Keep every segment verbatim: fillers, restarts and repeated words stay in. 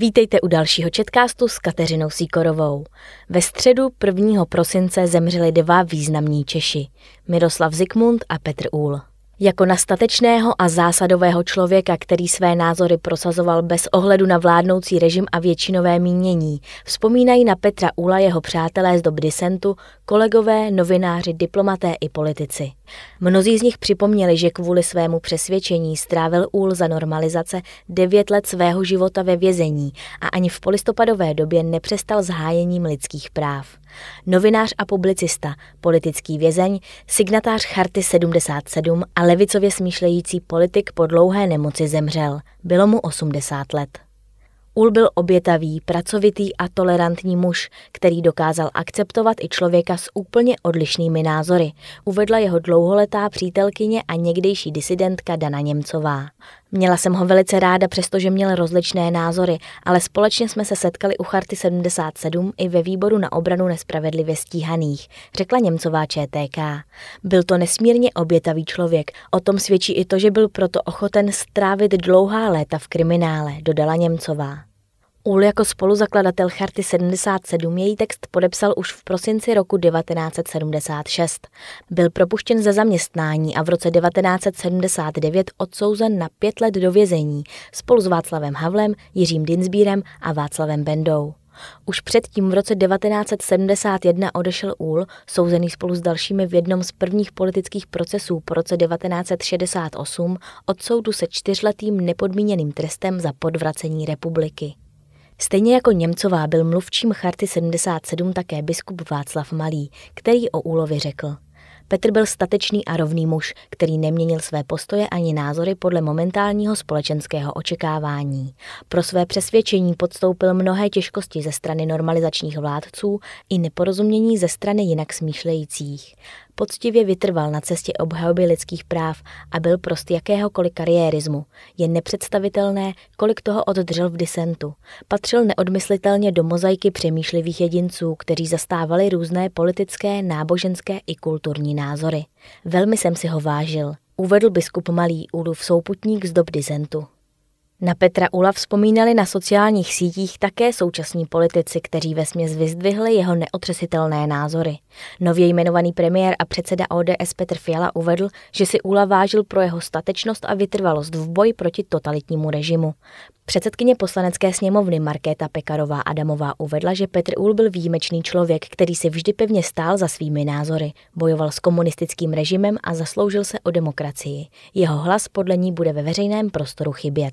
Vítejte u dalšího Četkastu s Kateřinou Sýkorovou. Ve středu prvního prosince zemřeli dva významní Češi, Miroslav Zikmund a Petr Uhl. Jako na statečného a zásadového člověka, který své názory prosazoval bez ohledu na vládnoucí režim a většinové mínění, vzpomínají na Petra Uhla jeho přátelé z dob disentu, kolegové, novináři, diplomaté i politici. Mnozí z nich připomněli, že kvůli svému přesvědčení strávil Uhl za normalizace devět let svého života ve vězení a ani v polistopadové době nepřestal s hájením lidských práv. Novinář a publicista, politický vězeň, signatář Charty sedmdesát sedm a levicově smýšlející politik po dlouhé nemoci zemřel. Bylo mu osmdesát let. Uhl byl obětavý, pracovitý a tolerantní muž, který dokázal akceptovat i člověka s úplně odlišnými názory, uvedla jeho dlouholetá přítelkyně a někdejší disidentka Dana Němcová. Měla jsem ho velice ráda, přestože měl rozličné názory, ale společně jsme se setkali u Charty sedmdesát sedm i ve výboru na obranu nespravedlivě stíhaných, řekla Němcová Č T K. Byl to nesmírně obětavý člověk, o tom svědčí i to, že byl proto ochoten strávit dlouhá léta v kriminále, dodala Němcová. Uhl jako spoluzakladatel Charty sedmdesát sedm její text podepsal už v prosinci roku devatenáct set sedmdesát šest. Byl propuštěn ze zaměstnání a v roce devatenáct set sedmdesát devět odsouzen na pět let do vězení spolu s Václavem Havlem, Jiřím Dinsbírem a Václavem Bendou. Už předtím v roce devatenáct set sedmdesát jedna odešel Uhl, souzený spolu s dalšími v jednom z prvních politických procesů po roce devatenáct set šedesát osm, od soudu se čtyřletým nepodmíněným trestem za podvracení republiky. Stejně jako Němcová byl mluvčím Charty sedmdesát sedm také biskup Václav Malý, který o Uhlovi řekl: Petr byl statečný a rovný muž, který neměnil své postoje ani názory podle momentálního společenského očekávání. Pro své přesvědčení podstoupil mnohé těžkosti ze strany normalizačních vládců i neporozumění ze strany jinak smýšlejících. Poctivě vytrval na cestě obhajoby lidských práv a byl prost jakéhokoliv kariérismu. Je nepředstavitelné, kolik toho oddržel v disentu. Patřil neodmyslitelně do mozaiky přemýšlivých jedinců, kteří zastávali různé politické, náboženské i kulturní názory. Velmi jsem si ho vážil, uvedl biskup Malý, Uhlův souputník z dob disentu. Na Petra Uhla vzpomínali na sociálních sítích také současní politici, kteří vesměs vyzdvihli jeho neotřesitelné názory. Nově jmenovaný premiér a předseda O D S Petr Fiala uvedl, že si Uhla vážil pro jeho statečnost a vytrvalost v boji proti totalitnímu režimu. Předsedkyně poslanecké sněmovny Markéta Pekarová-Adamová uvedla, že Petr Uhl byl výjimečný člověk, který si vždy pevně stál za svými názory, bojoval s komunistickým režimem a zasloužil se o demokracii. Jeho hlas podle ní bude ve veřejném prostoru chybět.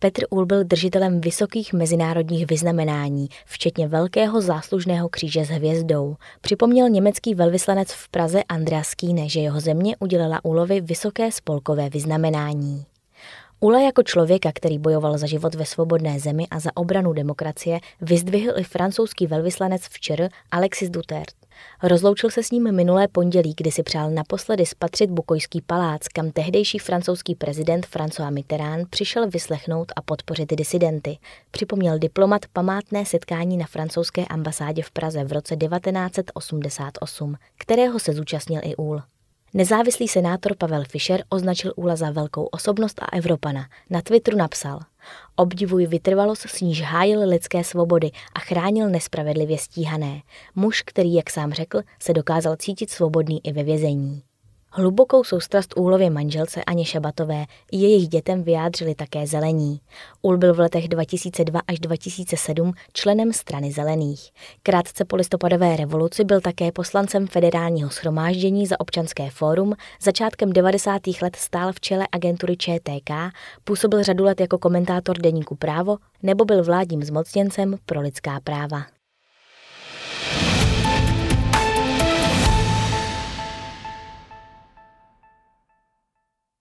Petr Uhl byl držitelem vysokých mezinárodních vyznamenání, včetně velkého záslužného kříže s hvězdou. Připomněl německý velvyslanec v Praze Andreas Künne, že jeho země udělala Uhlovi vysoké spolkové vyznamenání. Uhla jako člověka, který bojoval za život ve svobodné zemi a za obranu demokracie, vyzdvihl i francouzský velvyslanec v Č R Alexis Duterte. Rozloučil se s ním minulé pondělí, kdy si přál naposledy spatřit Bukojský palác, kam tehdejší francouzský prezident François Mitterrand přišel vyslechnout a podpořit disidenty. Připomněl diplomat památné setkání na francouzské ambasádě v Praze v roce devatenáct set osmdesát osm, kterého se zúčastnil i Uhl. Nezávislý senátor Pavel Fischer označil Uhla za velkou osobnost a Evropana. Na Twitteru napsal: Obdivuji vytrvalost, s níž hájil lidské svobody a chránil nespravedlivě stíhané. Muž, který, jak sám řekl, se dokázal cítit svobodný i ve vězení. Hlubokou soustrast Uhlově manželce Aně Šabatové i jejich dětem vyjádřili také zelení. Uhl byl v letech dva tisíce dva až dva tisíce sedm členem strany zelených. Krátce po listopadové revoluci byl také poslancem Federálního shromáždění za Občanské fórum, začátkem devadesátých let stál v čele agentury Č T K, působil řadu let jako komentátor deníku Právo nebo byl vládním zmocněncem pro lidská práva.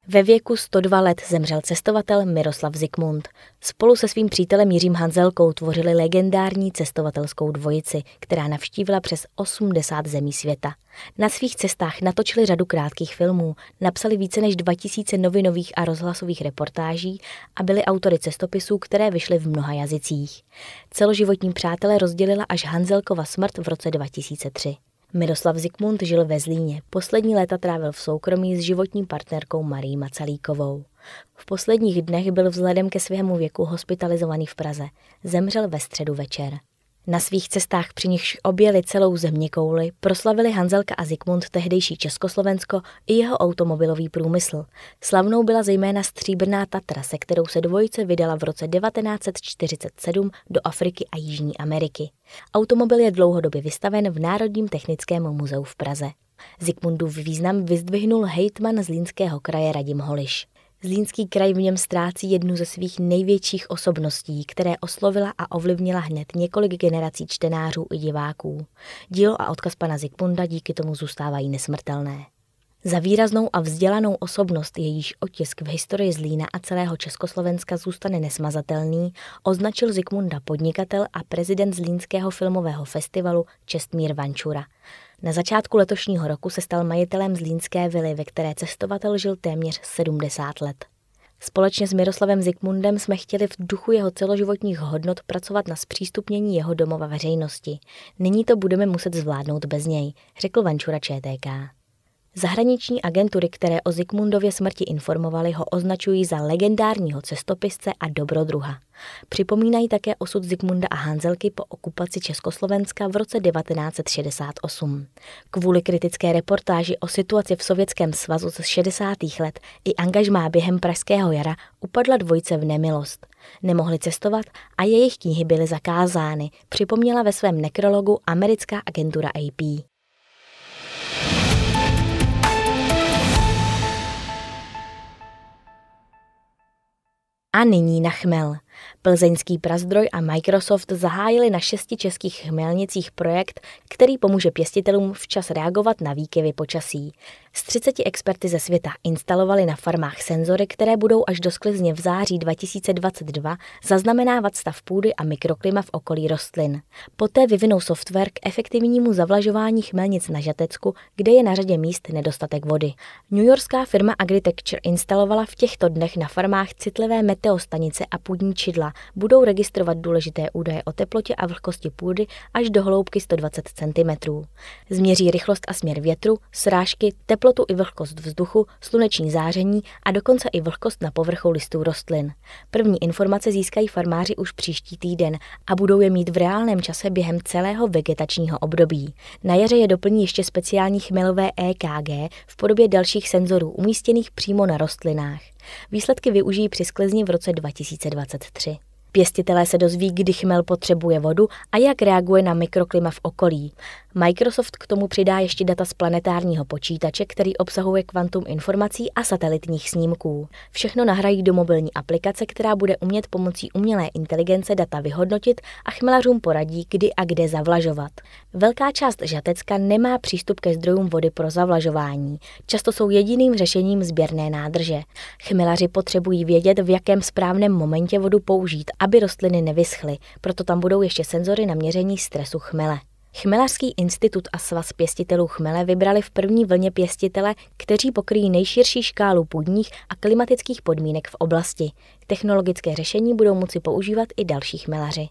Ve věku sto dva let zemřel cestovatel Miroslav Zikmund. Spolu se svým přítelem Jiřím Hanzelkou tvořili legendární cestovatelskou dvojici, která navštívila přes osmdesát zemí světa. Na svých cestách natočili řadu krátkých filmů, napsali více než dva tisíce novinových a rozhlasových reportáží a byli autory cestopisů, které vyšly v mnoha jazycích. Celoživotní přátelé rozdělila až Hanzelkova smrt v roce dva tisíce tři. Miroslav Zikmund žil ve Zlíně. Poslední léta trávil v soukromí s životní partnerkou Marií Macalíkovou. V posledních dnech byl vzhledem ke svému věku hospitalizovaný v Praze. Zemřel ve středu večer. Na svých cestách, při nichž objeli celou zeměkouli, proslavili Hanzelka a Zikmund tehdejší Československo i jeho automobilový průmysl. Slavnou byla zejména stříbrná Tatra, se kterou se dvojice vydala v roce devatenáct set čtyřicet sedm do Afriky a Jižní Ameriky. Automobil je dlouhodobě vystaven v Národním technickém muzeu v Praze. Zikmundův význam vyzdvihnul hejtman Zlínského kraje Radim Holiš. Zlínský kraj v něm ztrácí jednu ze svých největších osobností, které oslovila a ovlivnila hned několik generací čtenářů i diváků. Dílo a odkaz pana Zikmunda díky tomu zůstávají nesmrtelné. Za výraznou a vzdělanou osobnost, jejíž otisk v historii Zlína a celého Československa zůstane nesmazatelný, označil Zikmunda podnikatel a prezident Zlínského filmového festivalu Čestmír Vančura. Na začátku letošního roku se stal majitelem zlínské vily, ve které cestovatel žil téměř sedmdesát let. Společně s Miroslavem Zikmundem jsme chtěli v duchu jeho celoživotních hodnot pracovat na zpřístupnění jeho domova veřejnosti. Nyní to budeme muset zvládnout bez něj, řekl Vančura Č T K. Zahraniční agentury, které o Zikmundově smrti informovaly, ho označují za legendárního cestopisce a dobrodruha. Připomínají také osud Zikmunda a Hanzelky po okupaci Československa v roce devatenáct set šedesát osm. Kvůli kritické reportáži o situaci v Sovětském svazu z šedesátých let i angažmá během Pražského jara upadla dvojice v nemilost. Nemohli cestovat a jejich knihy byly zakázány, připomněla ve svém nekrologu americká agentura A P. A nyní na chmel. Plzeňský Prazdroj a Microsoft zahájili na šesti českých chmelnicích projekt, který pomůže pěstitelům včas reagovat na výkyvy počasí. Z třiceti experty ze světa instalovali na farmách senzory, které budou až do sklizně v září dva tisíce dvacet dva zaznamenávat stav půdy a mikroklima v okolí rostlin. Poté vyvinou software k efektivnímu zavlažování chmelnic na Žatecku, kde je na řadě míst nedostatek vody. Newyorská firma Agritexture instalovala v těchto dnech na farmách citlivé meteostanice a půdní čidla, budou registrovat důležité údaje o teplotě a vlhkosti půdy až do hloubky sto dvacet centimetrů. Změří rychlost a směr větru, srážky, teplotu i vlhkost vzduchu, sluneční záření a dokonce i vlhkost na povrchu listů rostlin. První informace získají farmáři už příští týden a budou je mít v reálném čase během celého vegetačního období. Na jaře je doplní ještě speciální chmelové E K G v podobě dalších senzorů umístěných přímo na rostlinách. Výsledky využijí při sklizni v roce dva tisíce dvacet tři. Pěstitelé se dozví, kdy chmel potřebuje vodu a jak reaguje na mikroklima v okolí. Microsoft k tomu přidá ještě data z planetárního počítače, který obsahuje kvantum informací a satelitních snímků. Všechno nahrají do mobilní aplikace, která bude umět pomocí umělé inteligence data vyhodnotit a chmelařům poradí, kdy a kde zavlažovat. Velká část Žatecka nemá přístup ke zdrojům vody pro zavlažování. Často jsou jediným řešením sběrné nádrže. Chmelaři potřebují vědět, v jakém správném momentě vodu použít, aby rostliny nevyschly, proto tam budou ještě senzory na měření stresu chmele. Chmelařský institut a svaz pěstitelů chmele vybrali v první vlně pěstitele, kteří pokryjí nejširší škálu půdních a klimatických podmínek v oblasti. Technologické řešení budou moci používat i další chmelaři.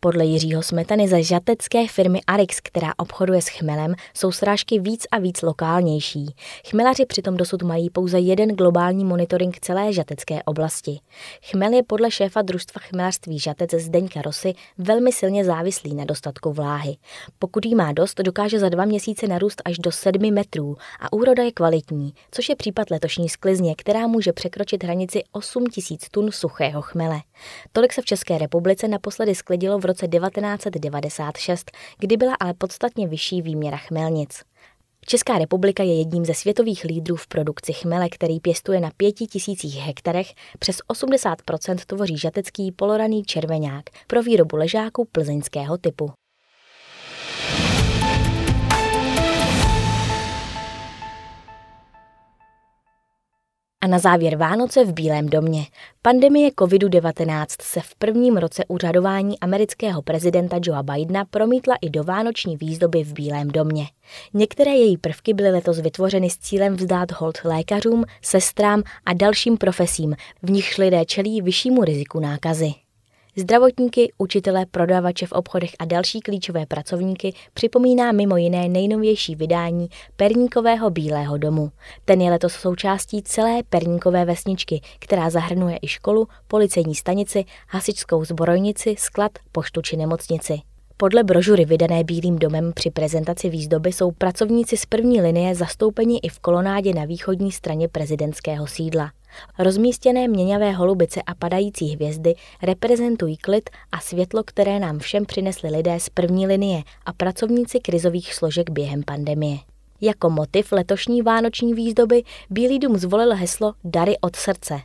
Podle Jiřího Smetany ze žatecké firmy Arix, která obchoduje s chmelem, jsou srážky víc a víc lokálnější. Chmelaři přitom dosud mají pouze jeden globální monitoring celé žatecké oblasti. Chmel je podle šéfa družstva chmelařství Žatec Zdeňka Rosy velmi silně závislý na dostatku vláhy. Pokud jí má dost, dokáže za dva měsíce narůst až do sedmi metrů a úroda je kvalitní, což je případ letošní sklizně, která může překročit hranici osm tisíc tun suchého chmele. Tolik se v České republice naposledy sklidí dělo v roce devatenáct set devadesát šest, kdy byla ale podstatně vyšší výměra chmelnic. Česká republika je jedním ze světových lídrů v produkci chmele, který pěstuje na pěti tisících hektarech, přes osmdesát procent tvoří žatecký poloraný červeňák pro výrobu ležáků plzeňského typu. A na závěr Vánoce v Bílém domě. Pandemie covid devatenáct se v prvním roce úřadování amerického prezidenta Joea Bidena promítla i do vánoční výzdoby v Bílém domě. Některé její prvky byly letos vytvořeny s cílem vzdát hold lékařům, sestrám a dalším profesím, v nichž lidé čelí vyššímu riziku nákazy. Zdravotníky, učitele, prodavače v obchodech a další klíčové pracovníky připomíná mimo jiné nejnovější vydání Perníkového Bílého domu. Ten je letos součástí celé Perníkové vesničky, která zahrnuje i školu, policejní stanici, hasičskou zbrojnici, sklad, poštu či nemocnici. Podle brožury vydané Bílým domem při prezentaci výzdoby jsou pracovníci z první linie zastoupeni i v kolonádě na východní straně prezidentského sídla. Rozmístěné měňavé holubice a padající hvězdy reprezentují klid a světlo, které nám všem přinesli lidé z první linie a pracovníci krizových složek během pandemie. Jako motiv letošní vánoční výzdoby Bílý dům zvolil heslo Dary od srdce.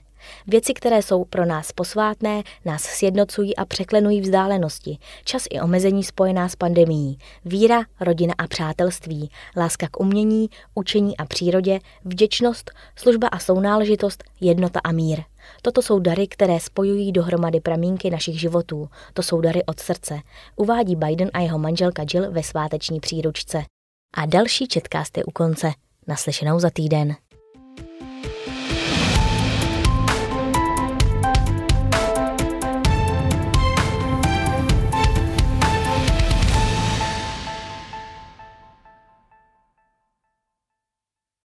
Věci, které jsou pro nás posvátné, nás sjednocují a překlenují vzdálenosti, čas i omezení spojená s pandemií, víra, rodina a přátelství, láska k umění, učení a přírodě, vděčnost, služba a sounáležitost, jednota a mír. Toto jsou dary, které spojují dohromady pramínky našich životů. To jsou dary od srdce, uvádí Biden a jeho manželka Jill ve sváteční příručce. A další Četkast je u konce. Naslyšenou za týden.